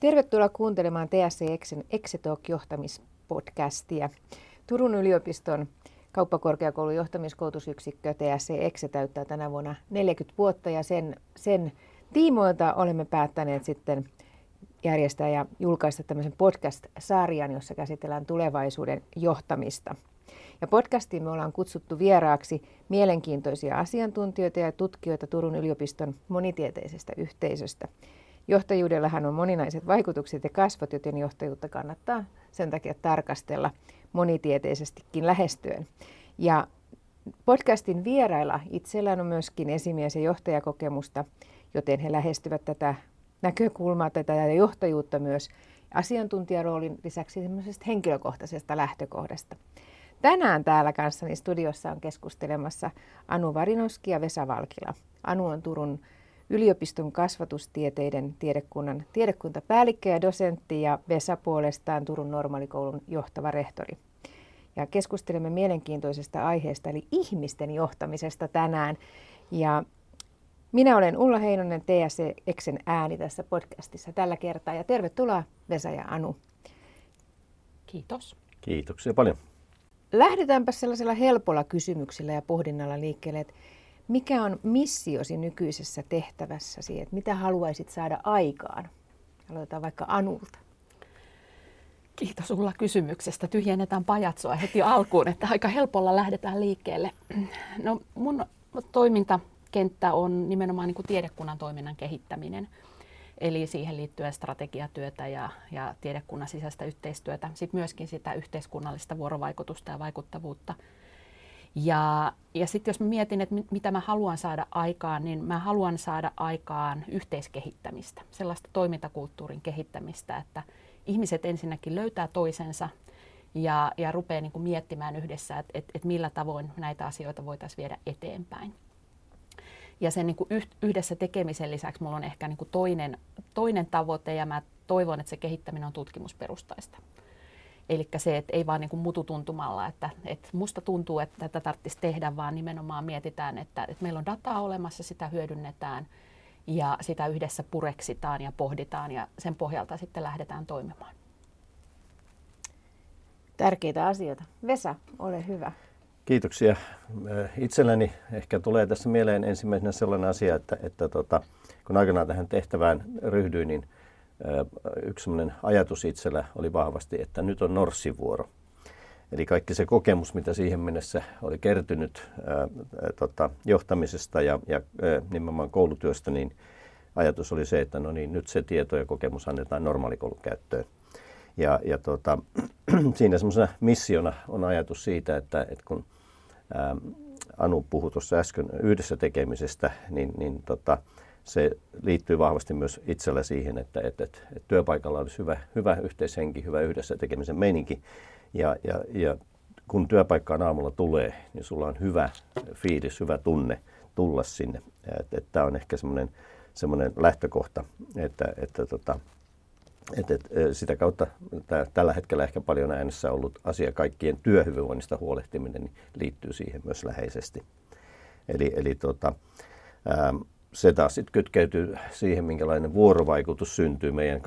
Tervetuloa kuuntelemaan TSE Xen Exetalk-johtamispodcastia. Turun yliopiston kauppakorkeakoulun johtamiskoulutusyksikkö TSE Xen täyttää tänä vuonna 40 vuotta ja sen tiimoilta olemme päättäneet sitten järjestää ja julkaista tämmöisen podcast-sarjan, jossa käsitellään tulevaisuuden johtamista. Ja podcastiin me ollaan kutsuttu vieraaksi mielenkiintoisia asiantuntijoita ja tutkijoita Turun yliopiston monitieteisestä yhteisöstä. Johtajuudellahan on moninaiset vaikutukset ja kasvot, joten johtajuutta kannattaa sen takia tarkastella monitieteisestikin lähestyen. Ja podcastin vierailla itsellään on myöskin esimies- ja johtajakokemusta, joten he lähestyvät tätä näkökulmaa tai tätä johtajuutta myös asiantuntijaroolin lisäksi semmoisesta henkilökohtaisesta lähtökohdasta. Tänään täällä kanssani studiossa on keskustelemassa Anu Warinowski ja Vesa Valkila. Anu on Turun yliopiston kasvatustieteiden tiedekunnan tiedekuntapäällikkö ja dosentti ja Vesa puolestaan Turun normaalikoulun johtava rehtori. Ja keskustelemme mielenkiintoisesta aiheesta eli ihmisten johtamisesta tänään. Ja minä olen Ulla Heinonen, TSE Xen ääni tässä podcastissa tällä kertaa ja tervetuloa Vesa ja Anu. Kiitos. Kiitoksia paljon. Lähdetäänpä sellaisella helpolla kysymyksellä ja pohdinnalla liikkeelle, että mikä on missiosi nykyisessä tehtävässäsi, että mitä haluaisit saada aikaan? Aloitetaan vaikka Anulta. Kiitos Ulla kysymyksestä. Tyhjennetään pajatsoa heti alkuun, että aika helpolla lähdetään liikkeelle. No, mun toimintakenttä on nimenomaan niin kuin tiedekunnan toiminnan kehittäminen. Eli siihen liittyen strategiatyötä ja tiedekunnan sisäistä yhteistyötä, sitten myöskin sitä yhteiskunnallista vuorovaikutusta ja vaikuttavuutta. Ja sitten jos mä mietin, että mitä mä haluan saada aikaan, niin mä haluan saada aikaan yhteiskehittämistä, sellaista toimintakulttuurin kehittämistä, että ihmiset ensinnäkin löytää toisensa ja rupeaa niin kuin miettimään yhdessä, että millä tavoin näitä asioita voitaisiin viedä eteenpäin. Ja sen niin kuin yhdessä tekemisen lisäksi mulla on ehkä niin kuin toinen tavoite ja mä toivon, että se kehittäminen on tutkimusperustaista. Eli se, että ei vaan niin kuin mututuntumalla, että musta tuntuu, että tätä tarvitsisi tehdä, vaan nimenomaan mietitään, että meillä on dataa olemassa, sitä hyödynnetään ja sitä yhdessä pureksitaan ja pohditaan ja sen pohjalta sitten lähdetään toimimaan. Tärkeitä asioita. Vesa, ole hyvä. Kiitoksia. Itselläni ehkä tulee tässä mieleen ensimmäisenä sellainen asia, että kun aikanaan tähän tehtävään ryhdyin, niin yksi sellainen ajatus itsellä oli vahvasti, että nyt on norssivuoro. Eli kaikki se kokemus, mitä siihen mennessä oli kertynyt johtamisesta ja nimenomaan koulutyöstä, niin ajatus oli se, että no niin, nyt se tieto ja kokemus annetaan normaalikoulun käyttöön. Ja siinä semmoisena missiona on ajatus siitä, että kun Anu puhui tuossa äsken yhdessä tekemisestä, niin se liittyy vahvasti myös itsellä siihen, että työpaikalla olisi hyvä yhteishenki, hyvä yhdessä tekemisen meininki. Ja kun työpaikkaan aamulla tulee, niin sulla on hyvä fiilis, hyvä tunne tulla sinne. Että tämä on ehkä semmoinen lähtökohta, että sitä kautta tällä hetkellä ehkä paljon äänessä ollut asia kaikkien työhyvinvoinnista huolehtiminen niin liittyy siihen myös läheisesti. Eli se taas sitten kytkeytyy siihen, minkälainen vuorovaikutus syntyy meidän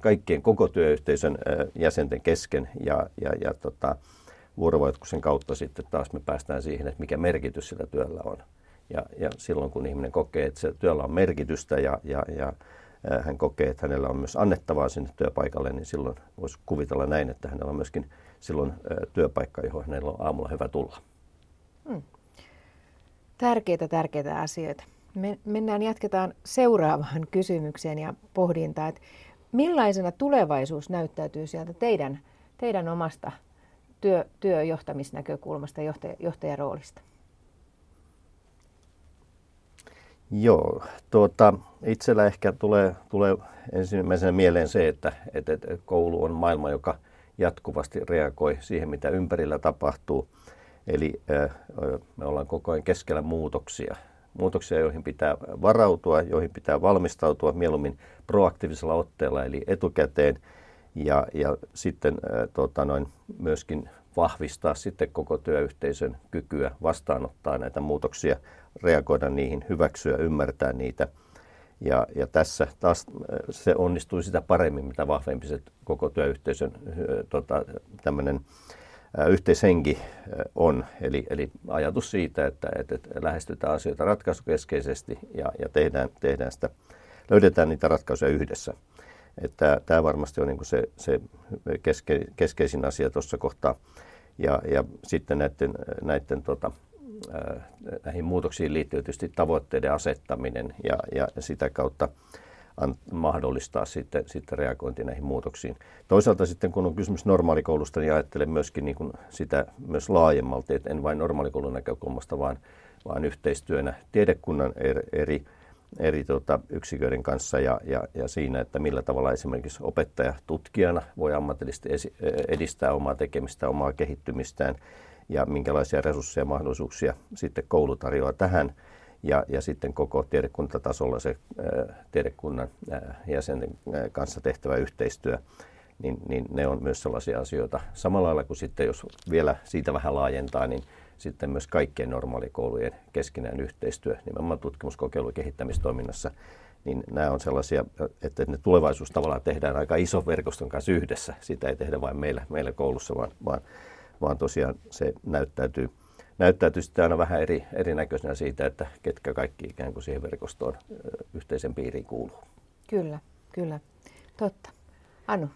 kaikkien koko työyhteisön jäsenten kesken ja vuorovaikutuksen kautta sitten taas me päästään siihen, että mikä merkitys sillä työllä on. Ja silloin kun ihminen kokee, että työllä on merkitystä ja hän kokee, että hänellä on myös annettavaa sinne työpaikalle, niin silloin voisi kuvitella näin, että hänellä on myöskin silloin työpaikka, johon hänellä on aamulla hyvä tulla. Tärkeitä asioita. Jatketaan seuraavaan kysymykseen ja pohdintaan, että millaisena tulevaisuus näyttäytyy sieltä teidän omasta työjohtamisnäkökulmasta, johtajaroolista? Joo, itsellä ehkä tulee ensimmäisenä mieleen se, että koulu on maailma, joka jatkuvasti reagoi siihen, mitä ympärillä tapahtuu. Eli me ollaan koko ajan keskellä muutoksia, joihin pitää varautua, joihin pitää valmistautua mieluummin proaktiivisella otteella, eli etukäteen, ja sitten myöskin vahvistaa sitten koko työyhteisön kykyä vastaanottaa näitä muutoksia, reagoida niihin, hyväksyä, ymmärtää niitä. Ja tässä taas se onnistui sitä paremmin, mitä vahvempi se koko työyhteisön tämmöinen yhteishenki on. Eli ajatus siitä, että lähestytään asioita ratkaisukeskeisesti ja tehdään sitä, löydetään niitä ratkaisuja yhdessä. Että tämä varmasti on niin kuin se keskeisin asia tuossa kohtaa. Ja sitten näihin muutoksiin liittyy tietysti tavoitteiden asettaminen ja sitä kautta mahdollistaa sitten reagointi näihin muutoksiin. Toisaalta sitten kun on kysymys normaalikoulusta, niin ajattelen myöskin niin kuin sitä myös laajemmalti, että en vain normaalikoulun näkökulmasta, vaan yhteistyönä tiedekunnan eri yksiköiden kanssa ja siinä, että millä tavalla esimerkiksi opettaja tutkijana voi ammatillisesti edistää omaa tekemistä, omaa kehittymistään ja minkälaisia resursseja ja mahdollisuuksia sitten koulu tarjoaa tähän ja sitten koko tiedekuntatasolla se tiedekunnan jäsenten kanssa tehtävä yhteistyö, niin ne on myös sellaisia asioita. Samalla lailla kuin sitten jos vielä siitä vähän laajentaa, niin sitten myös kaikkien normaalikoulujen keskinäinen yhteistyö, nimenomaan tutkimuskokeilu- ja kehittämistoiminnassa, niin nämä on sellaisia, että ne tulevaisuus tavallaan tehdään aika ison verkoston kanssa yhdessä. Sitä ei tehdä vain meillä koulussa, vaan tosiaan se näyttäytyy sitten aina vähän erinäköisenä siitä, että ketkä kaikki ikään kuin siihen verkostoon yhteisen piiriin kuuluu. Kyllä. Totta. Anu?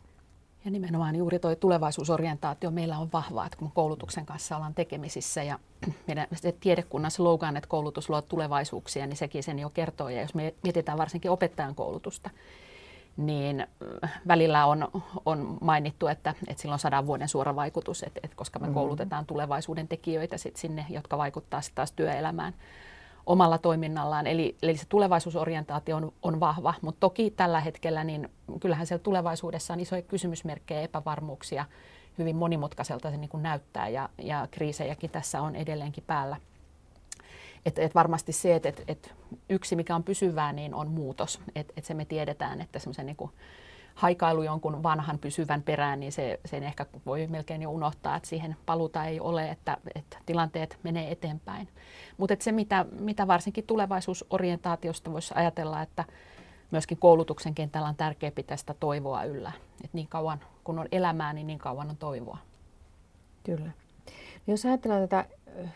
Ja nimenomaan juuri tuo tulevaisuusorientaatio meillä on vahvaa, että kun koulutuksen kanssa ollaan tekemisissä ja meidän tiedekunnan slogan, että koulutus luo tulevaisuuksia, niin sekin sen jo kertoo. Ja jos me mietitään varsinkin opettajan koulutusta, niin välillä on mainittu, että sillä on 100 vuoden suora vaikutus, että koska me koulutetaan tulevaisuuden tekijöitä sit sinne, jotka vaikuttaa sitten taas työelämään omalla toiminnallaan. Eli se tulevaisuusorientaatio on vahva, mutta toki tällä hetkellä niin kyllähän siellä tulevaisuudessa on isoja kysymysmerkkejä, epävarmuuksia, hyvin monimutkaiselta se niin kuin näyttää ja kriisejäkin tässä on edelleenkin päällä. Et varmasti se, että et yksi mikä on pysyvää, niin on muutos. Et se me tiedetään, että semmoisen niin kuin haikailu jonkun vanhan pysyvän perään, niin sen ehkä voi melkein jo unohtaa, että siihen paluuta ei ole, että tilanteet menee eteenpäin. Mutta se, mitä varsinkin tulevaisuusorientaatiosta voisi ajatella, että myöskin koulutuksen kentällä on tärkeää pitää sitä toivoa yllä. Et niin kauan kun on elämää, niin kauan on toivoa. Kyllä. No jos ajatellaan tätä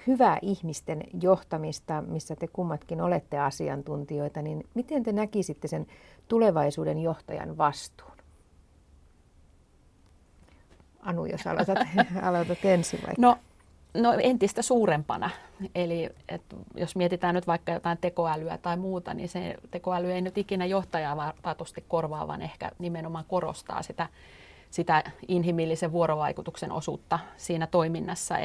hyvää ihmisten johtamista, missä te kummatkin olette asiantuntijoita, niin miten te näkisitte sen tulevaisuuden johtajan vastuun? Anu, jos aloitat ensin vaikka. No entistä suurempana. Eli jos mietitään nyt vaikka jotain tekoälyä tai muuta, niin se tekoäly ei nyt ikinä johtajaa taatusti korvaa, vaan ehkä nimenomaan korostaa sitä inhimillisen vuorovaikutuksen osuutta siinä toiminnassa.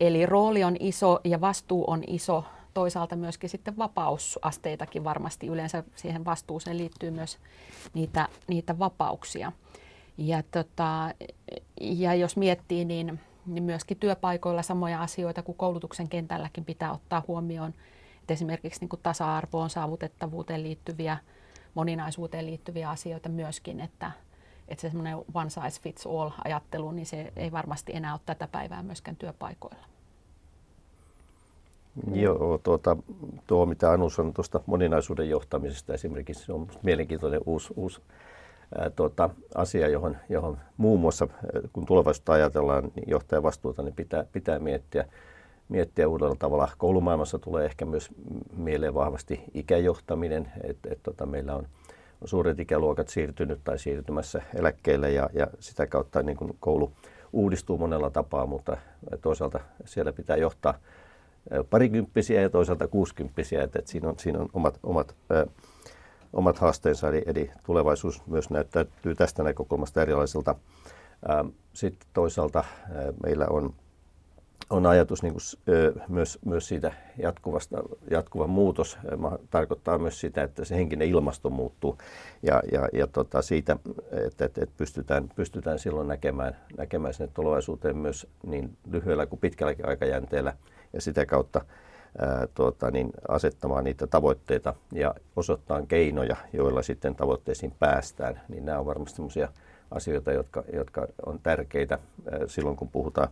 Eli rooli on iso ja vastuu on iso. Toisaalta myöskin sitten vapausasteitakin varmasti. Yleensä siihen vastuuseen liittyy myös niitä vapauksia. Ja jos miettii, niin myöskin työpaikoilla samoja asioita kuin koulutuksen kentälläkin pitää ottaa huomioon. Et esimerkiksi niin kuin tasa-arvoon, saavutettavuuteen liittyviä, moninaisuuteen liittyviä asioita myöskin, että se semmoinen one size fits all -ajattelu, niin se ei varmasti enää ole tätä päivää myöskään työpaikoilla. Joo, tuo mitä Anu sanoi tuosta moninaisuuden johtamisesta esimerkiksi, se on mielenkiintoinen uusi asia, johon muun muassa, kun tulevaisuutta ajatellaan niin johtajan vastuuta, niin pitää miettiä uudella tavalla. Koulumaailmassa tulee ehkä myös mieleen vahvasti ikäjohtaminen, että meillä on suuret ikäluokat siirtynyt tai siirtymässä eläkkeelle ja sitä kautta niin kuin koulu uudistuu monella tapaa, mutta toisaalta siellä pitää johtaa parikymppisiä ja toisaalta kuusikymppisiä, että siinä on omat haasteensa, eli tulevaisuus myös näyttäytyy tästä näkökulmasta erilaiselta. Sitten toisaalta meillä on ajatus niin kuin, myös siitä jatkuva muutos. Tarkoittaa myös sitä, että se henkinen ilmasto muuttuu ja siitä, että pystytään silloin näkemään sinne tulevaisuuteen myös niin lyhyellä kuin pitkälläkin aikajänteellä ja sitä kautta asettamaan niitä tavoitteita ja osoittaa keinoja, joilla sitten tavoitteisiin päästään. Niin nämä on varmasti sellaisia asioita, jotka on tärkeitä silloin, kun puhutaan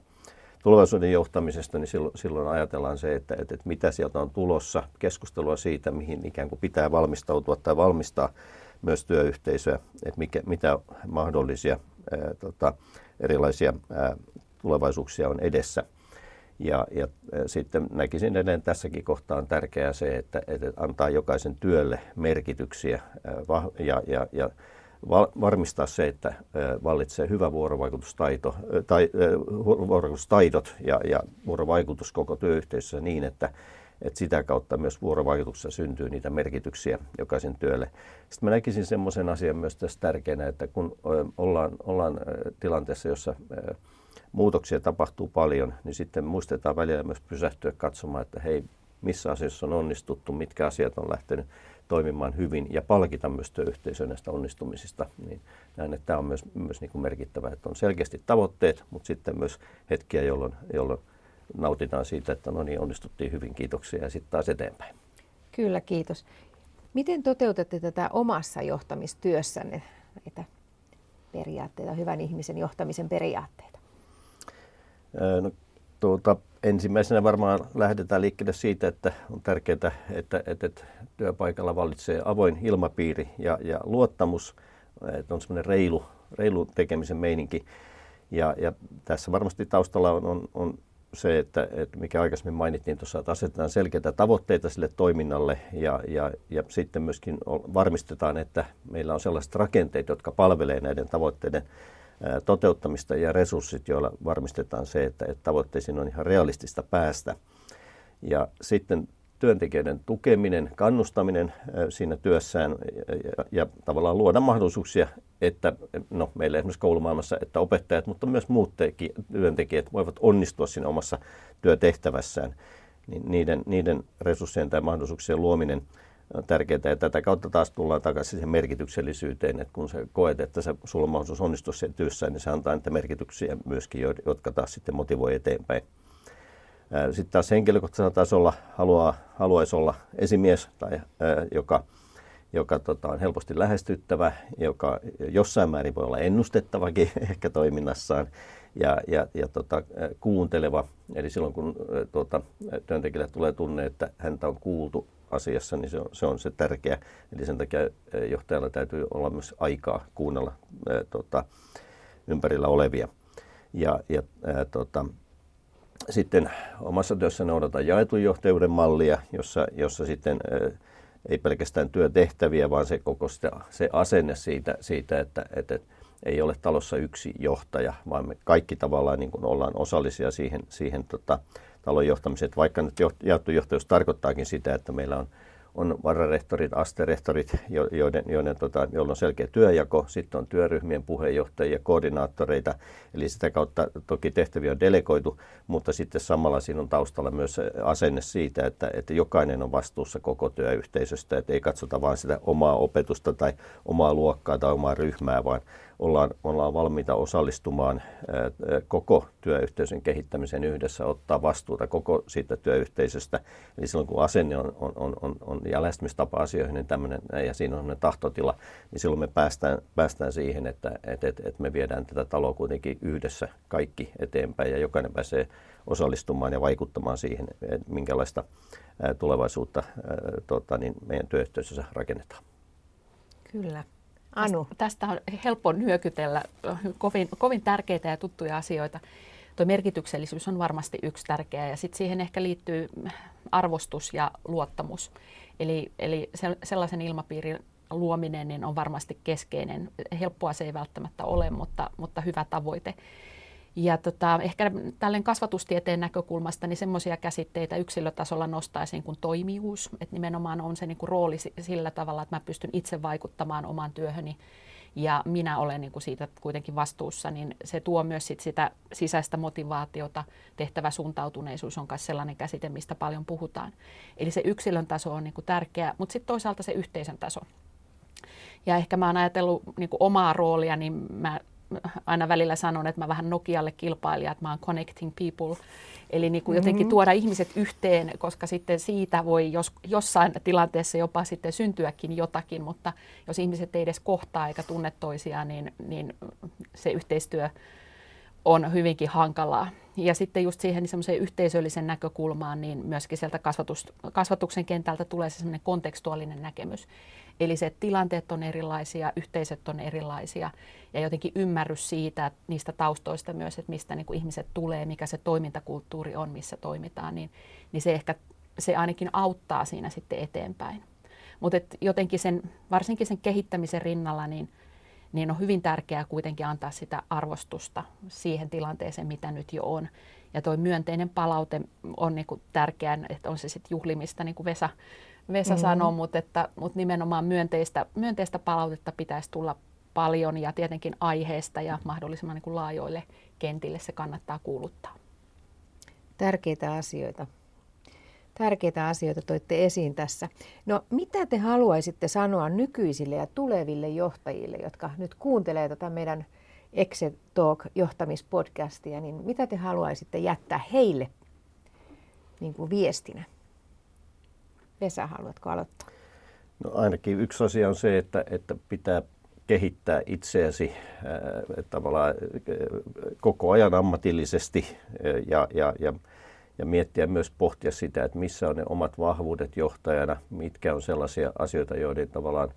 tulevaisuuden johtamisesta, niin silloin ajatellaan se, että mitä sieltä on tulossa, keskustelua siitä, mihin ikään kuin pitää valmistautua tai valmistaa myös työyhteisöä, että mitä mahdollisia erilaisia tulevaisuuksia on edessä. Ja sitten näkisin edelleen tässäkin kohtaa on tärkeää se, että antaa jokaisen työlle merkityksiä ja varmistaa se, että vallitsee hyvä vuorovaikutustaidot ja vuorovaikutus koko työyhteisössä niin, että sitä kautta myös vuorovaikutuksessa syntyy niitä merkityksiä jokaisen työlle. Sitten mä näkisin semmoisen asian myös tässä tärkeänä, että kun ollaan tilanteessa, jossa muutoksia tapahtuu paljon, niin sitten muistetaan välillä myös pysähtyä katsomaan, että hei, missä asioissa on onnistuttu, mitkä asiat on lähtenyt toimimaan hyvin ja palkita myös työyhteisöä näistä onnistumisista. Niin näen, että tämä on myös niin kuin merkittävää, että on selkeästi tavoitteet, mutta sitten myös hetkiä, jolloin nautitaan siitä, että no niin, onnistuttiin hyvin, kiitoksia ja sitten taas eteenpäin. Kyllä, kiitos. Miten toteutatte tätä omassa johtamistyössänne näitä periaatteita, hyvän ihmisen johtamisen periaatteita? No, ensimmäisenä varmaan lähdetään liikkeelle siitä, että on tärkeää, että työpaikalla vallitsee avoin ilmapiiri ja luottamus, että on semmoinen reilu tekemisen meininki. Ja tässä varmasti taustalla on se, että mikä aikaisemmin mainittiin tuossa, että asetetaan selkeitä tavoitteita sille toiminnalle ja sitten myöskin varmistetaan, että meillä on sellaiset rakenteet, jotka palvelee näiden tavoitteiden toteuttamista ja resurssit, joilla varmistetaan se, että tavoitteisiin on ihan realistista päästä. Ja sitten työntekijöiden tukeminen, kannustaminen siinä työssään ja tavallaan luoda mahdollisuuksia, että no, meillä esimerkiksi koulumaailmassa, että opettajat, mutta myös muut työntekijät voivat onnistua siinä omassa työtehtävässään. Niin niiden resurssien tai mahdollisuuksien luominen on tärkeää, ja tätä kautta taas tullaan takaisin siihen merkityksellisyyteen, että kun sä koet, että sulla on mahdollisuus onnistua siellä työssä, niin se antaa niitä merkityksiä myöskin, jotka taas sitten motivoi eteenpäin. Sitten taas henkilökohtaisella tasolla haluaisi olla esimies, tai joka on helposti lähestyttävä, joka jossain määrin voi olla ennustettavakin ehkä toiminnassaan ja kuunteleva. Eli silloin kun työntekijälle tulee tunne, että häntä on kuultu asiassa, niin se on tärkeä. Eli sen takia johtajalla täytyy olla myös aikaa kuunnella ympärillä olevia. Sitten omassa työssä noudataan jaetun johtajuuden mallia, jossa sitten ei pelkästään työtehtäviä, vaan se koko se asenne siitä että ei ole talossa yksi johtaja, vaan me kaikki tavallaan niin kuin ollaan osallisia siihen talon johtamiseen. Vaikka nyt jaettu johtajuus tarkoittaakin sitä, että meillä on vararehtorit, asterehtorit, joilla on selkeä työjako, sitten on työryhmien puheenjohtajia, koordinaattoreita, eli sitä kautta toki tehtäviä on delegoitu, mutta sitten samalla siinä on taustalla myös asenne siitä, että jokainen on vastuussa koko työyhteisöstä, että ei katsota vain sitä omaa opetusta tai omaa luokkaa tai omaa ryhmää, vaan ollaan valmiita osallistumaan koko työyhteisön kehittämiseen yhdessä, ottaa vastuuta koko siitä työyhteisöstä. Eli silloin kun asenne on ja lähestymistapa asioihin niin tämmöinen, ja siinä on tahtotila, niin silloin me päästään siihen, että me viedään tätä taloa kuitenkin yhdessä kaikki eteenpäin ja jokainen pääsee osallistumaan ja vaikuttamaan siihen, minkälaista tulevaisuutta meidän työyhteisössä rakennetaan. Kyllä. Anu. Tästä on helppo nyökytellä, kovin tärkeitä ja tuttuja asioita. Tuo merkityksellisyys on varmasti yksi tärkeä ja sitten siihen ehkä liittyy arvostus ja luottamus. Eli sellaisen ilmapiirin luominen niin on varmasti keskeinen. Helppoa se ei välttämättä ole, mutta hyvä tavoite. Ja ehkä tällainen kasvatustieteen näkökulmasta niin semmoisia käsitteitä yksilötasolla nostaisin kuin toimijuus. Että nimenomaan on se niin kuin rooli sillä tavalla, että mä pystyn itse vaikuttamaan omaan työhöni ja minä olen niin kuin siitä kuitenkin vastuussa. Niin se tuo myös sitä sisäistä motivaatiota. Tehtäväsuuntautuneisuus on myös sellainen käsite, mistä paljon puhutaan. Eli se yksilön taso on niin kuin tärkeä, mutta sitten toisaalta se yhteisön taso. Ja ehkä mä oon ajatellut niin kuin omaa roolia, niin aina välillä sanon, että mä vähän Nokialle kilpailija, että mä oon connecting people. Eli niin kuin jotenkin tuoda ihmiset yhteen, koska sitten siitä voi jossain tilanteessa jopa sitten syntyäkin jotakin, mutta jos ihmiset ei edes kohtaa eikä tunne toisiaan, niin se yhteistyö on hyvinkin hankalaa. Ja sitten just siihen niin semmoiseen yhteisöllisen näkökulmaan, niin myöskin sieltä kasvatuksen kentältä tulee se semmoinen kontekstuaalinen näkemys. Eli se, että tilanteet on erilaisia, yhteisöt on erilaisia ja jotenkin ymmärrys siitä, niistä taustoista myös, että mistä niin kuin ihmiset tulee, mikä se toimintakulttuuri on, missä toimitaan, niin se ehkä se ainakin auttaa siinä sitten eteenpäin. Mutta et jotenkin varsinkin sen kehittämisen rinnalla, niin on hyvin tärkeää kuitenkin antaa sitä arvostusta siihen tilanteeseen, mitä nyt jo on. Ja tuo myönteinen palaute on niinku tärkeää, että on se sitten juhlimista, niin kuin Vesa sanoo, mutta nimenomaan myönteistä palautetta pitäisi tulla paljon ja tietenkin aiheesta ja mahdollisimman niinku laajoille kentille se kannattaa kuuluttaa. Tärkeitä asioita toitte esiin tässä. No, mitä te haluaisitte sanoa nykyisille ja tuleville johtajille, jotka nyt kuuntelee tätä meidän Exit Talk-johtamispodcastia, niin mitä te haluaisitte jättää heille niin kuin viestinä? Vesa, haluatko aloittaa? No, ainakin yksi asia on se, että pitää kehittää itseäsi tavallaan koko ajan ammatillisesti ja miettiä myös pohtia sitä, että missä on ne omat vahvuudet johtajana, mitkä on sellaisia asioita, joiden tavallaan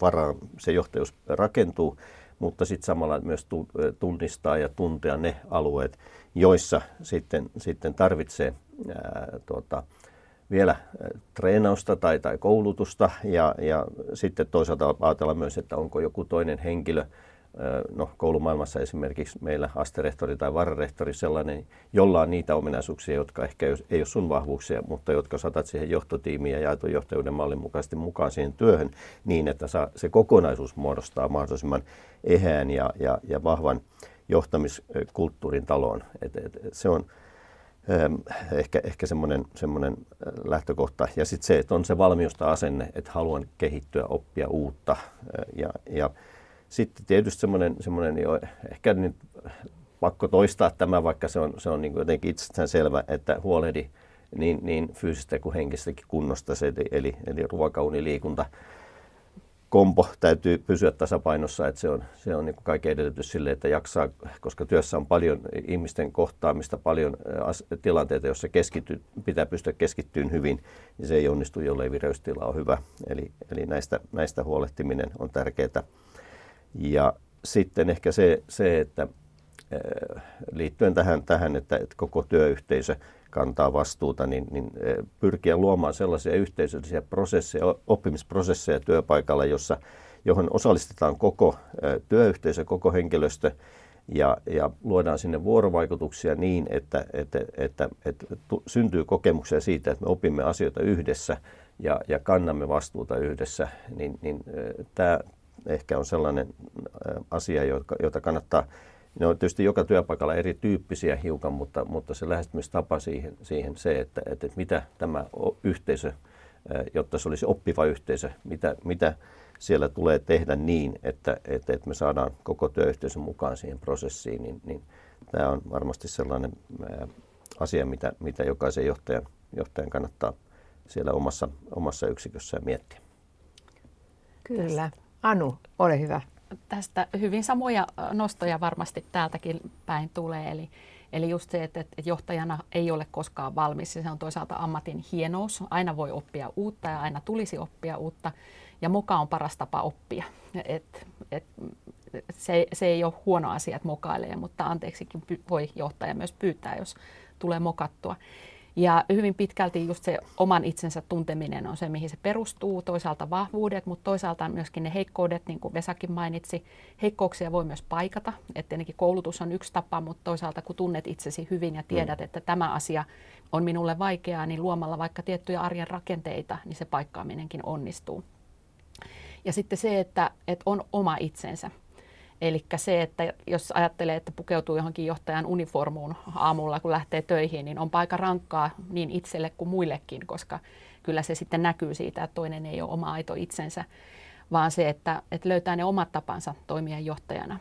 varaan se johtajuus rakentuu, mutta sitten samalla myös tunnistaa ja tuntea ne alueet, joissa sitten tarvitsee vielä treenausta tai koulutusta ja sitten toisaalta ajatella myös, että onko joku toinen henkilö, no, koulumaailmassa esimerkiksi meillä asterehtori tai vararehtori sellainen, jolla on niitä ominaisuuksia, jotka ehkä ei ole sun vahvuuksia, mutta jotka saatat siihen johtotiimiin ja jaetun johtajuuden mallin mukaisesti mukaan siihen työhön niin, että se kokonaisuus muodostaa mahdollisimman eheän ja vahvan johtamiskulttuurin taloon. Se on ehkä semmoinen lähtökohta. Ja sitten se, että on se valmiusta asenne, että haluan kehittyä, oppia uutta ja sitten tietysti semmoinen jo ehkä nyt pakko toistaa tämä, vaikka se on niin jotenkin itsestään selvä, että huolehdi niin fyysistä kuin henkistäkin kunnosta, eli ruokauni, liikunta, kompo täytyy pysyä tasapainossa, että se on niin kaikki edellytys sille, että jaksaa, koska työssä on paljon ihmisten kohtaamista, paljon tilanteita, joissa pitää pystyä keskittymään hyvin, niin se ei onnistu, jollei vireystila on hyvä, eli näistä huolehtiminen on tärkeää. Ja sitten ehkä se että liittyen tähän että koko työyhteisö kantaa vastuuta, niin pyrkiä luomaan sellaisia yhteisöllisiä prosesseja, oppimisprosesseja työpaikalla, johon osallistetaan koko työyhteisö, koko henkilöstö ja luodaan sinne vuorovaikutuksia niin, että syntyy kokemuksia siitä, että me opimme asioita yhdessä ja kannamme vastuuta yhdessä, niin tämä ehkä on sellainen asia, jota kannattaa, ne on tietysti joka työpaikalla erityyppisiä hiukan, mutta se lähestymistapa siihen se, että mitä tämä yhteisö, jotta se olisi oppiva yhteisö, mitä siellä tulee tehdä niin, että me saadaan koko työyhteisön mukaan siihen prosessiin, niin tämä on varmasti sellainen asia, mitä jokaisen johtajan kannattaa siellä omassa yksikössään miettiä. Kyllä. Anu, ole hyvä. Tästä hyvin samoja nostoja varmasti täältäkin päin tulee. Eli just se, että johtajana ei ole koskaan valmis. Se on toisaalta ammatin hienous. Aina voi oppia uutta ja aina tulisi oppia uutta. Ja moka on paras tapa oppia. Se ei ole huono asia, että mokailee, mutta anteeksikin voi johtaja myös pyytää, jos tulee mokattua. Ja hyvin pitkälti just se oman itsensä tunteminen on se, mihin se perustuu. Toisaalta vahvuudet, mutta toisaalta myöskin ne heikkoudet, niin kuin Vesakin mainitsi. Heikkouksia voi myös paikata. Että tietenkin koulutus on yksi tapa, mutta toisaalta kun tunnet itsesi hyvin ja tiedät, että tämä asia on minulle vaikeaa, niin luomalla vaikka tiettyjä arjen rakenteita, niin se paikkaaminenkin onnistuu. Ja sitten se, että on oma itsensä. Eli se, että jos ajattelee, että pukeutuu johonkin johtajan uniformuun aamulla, kun lähtee töihin, niin on aika rankkaa niin itselle kuin muillekin, koska kyllä se sitten näkyy siitä, että toinen ei ole oma aito itsensä, vaan se, että löytää ne omat tapansa toimia johtajana.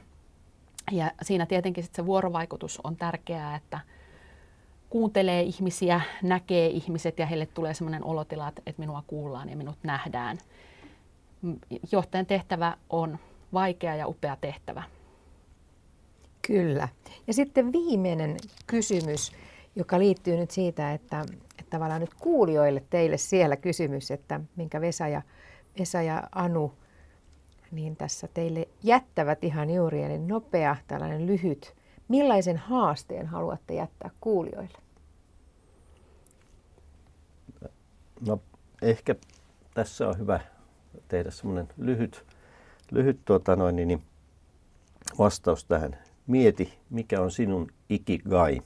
Ja siinä tietenkin sitten se vuorovaikutus on tärkeää, että kuuntelee ihmisiä, näkee ihmiset ja heille tulee sellainen olotila, että minua kuullaan ja minut nähdään. Johtajan tehtävä on vaikea ja upea tehtävä. Kyllä. Ja sitten viimeinen kysymys, joka liittyy nyt siitä, että tavallaan nyt kuulijoille teille siellä kysymys, että minkä Vesa ja Anu niin tässä teille jättävät ihan juuri, eli nopea, tällainen lyhyt. Millaisen haasteen haluatte jättää kuulijoille? No ehkä tässä on hyvä tehdä semmoinen lyhyt vastaus tähän. Mieti, mikä on sinun ikigai.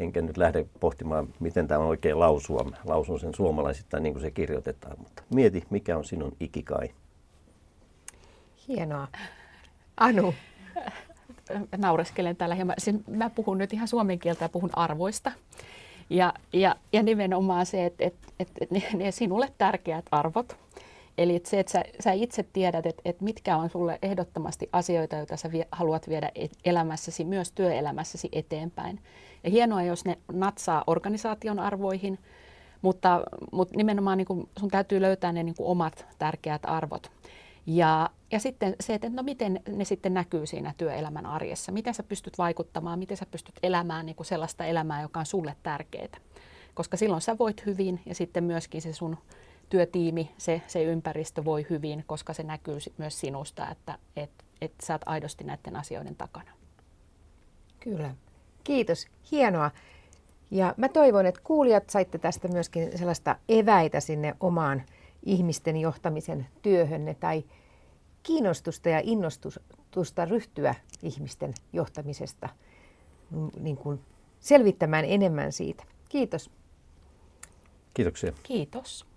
Enkä nyt lähde pohtimaan, miten tämä on oikein lausua. Lausun sen suomalaisittain niin kuin se kirjoitetaan, mutta mieti, mikä on sinun ikigai. Hienoa. Anu? Naureskelen täällä hieman. Siis mä puhun nyt ihan suomen kieltä ja puhun arvoista. Ja nimenomaan se, että ne sinulle tärkeät arvot. Eli se, että sä itse tiedät, että mitkä on sulle ehdottomasti asioita, joita sä haluat viedä elämässäsi, myös työelämässäsi eteenpäin. Ja hienoa, jos ne natsaa organisaation arvoihin, mutta nimenomaan niin kuin sun täytyy löytää ne niin kuin omat tärkeät arvot. Ja sitten se, että no miten ne sitten näkyy siinä työelämän arjessa. Miten sä pystyt vaikuttamaan, miten sä pystyt elämään niin kuin sellaista elämää, joka on sulle tärkeää. Koska silloin sä voit hyvin ja sitten myöskin se sun työtiimi, se ympäristö voi hyvin, koska se näkyy myös sinusta, että sä oot aidosti näiden asioiden takana. Kyllä. Kiitos. Hienoa. Ja mä toivon, että kuulijat saitte tästä myöskin sellaista eväitä sinne omaan ihmisten johtamisen työhönne tai kiinnostusta ja innostusta ryhtyä ihmisten johtamisesta niin kuin selvittämään enemmän siitä. Kiitos. Kiitoksia. Kiitos.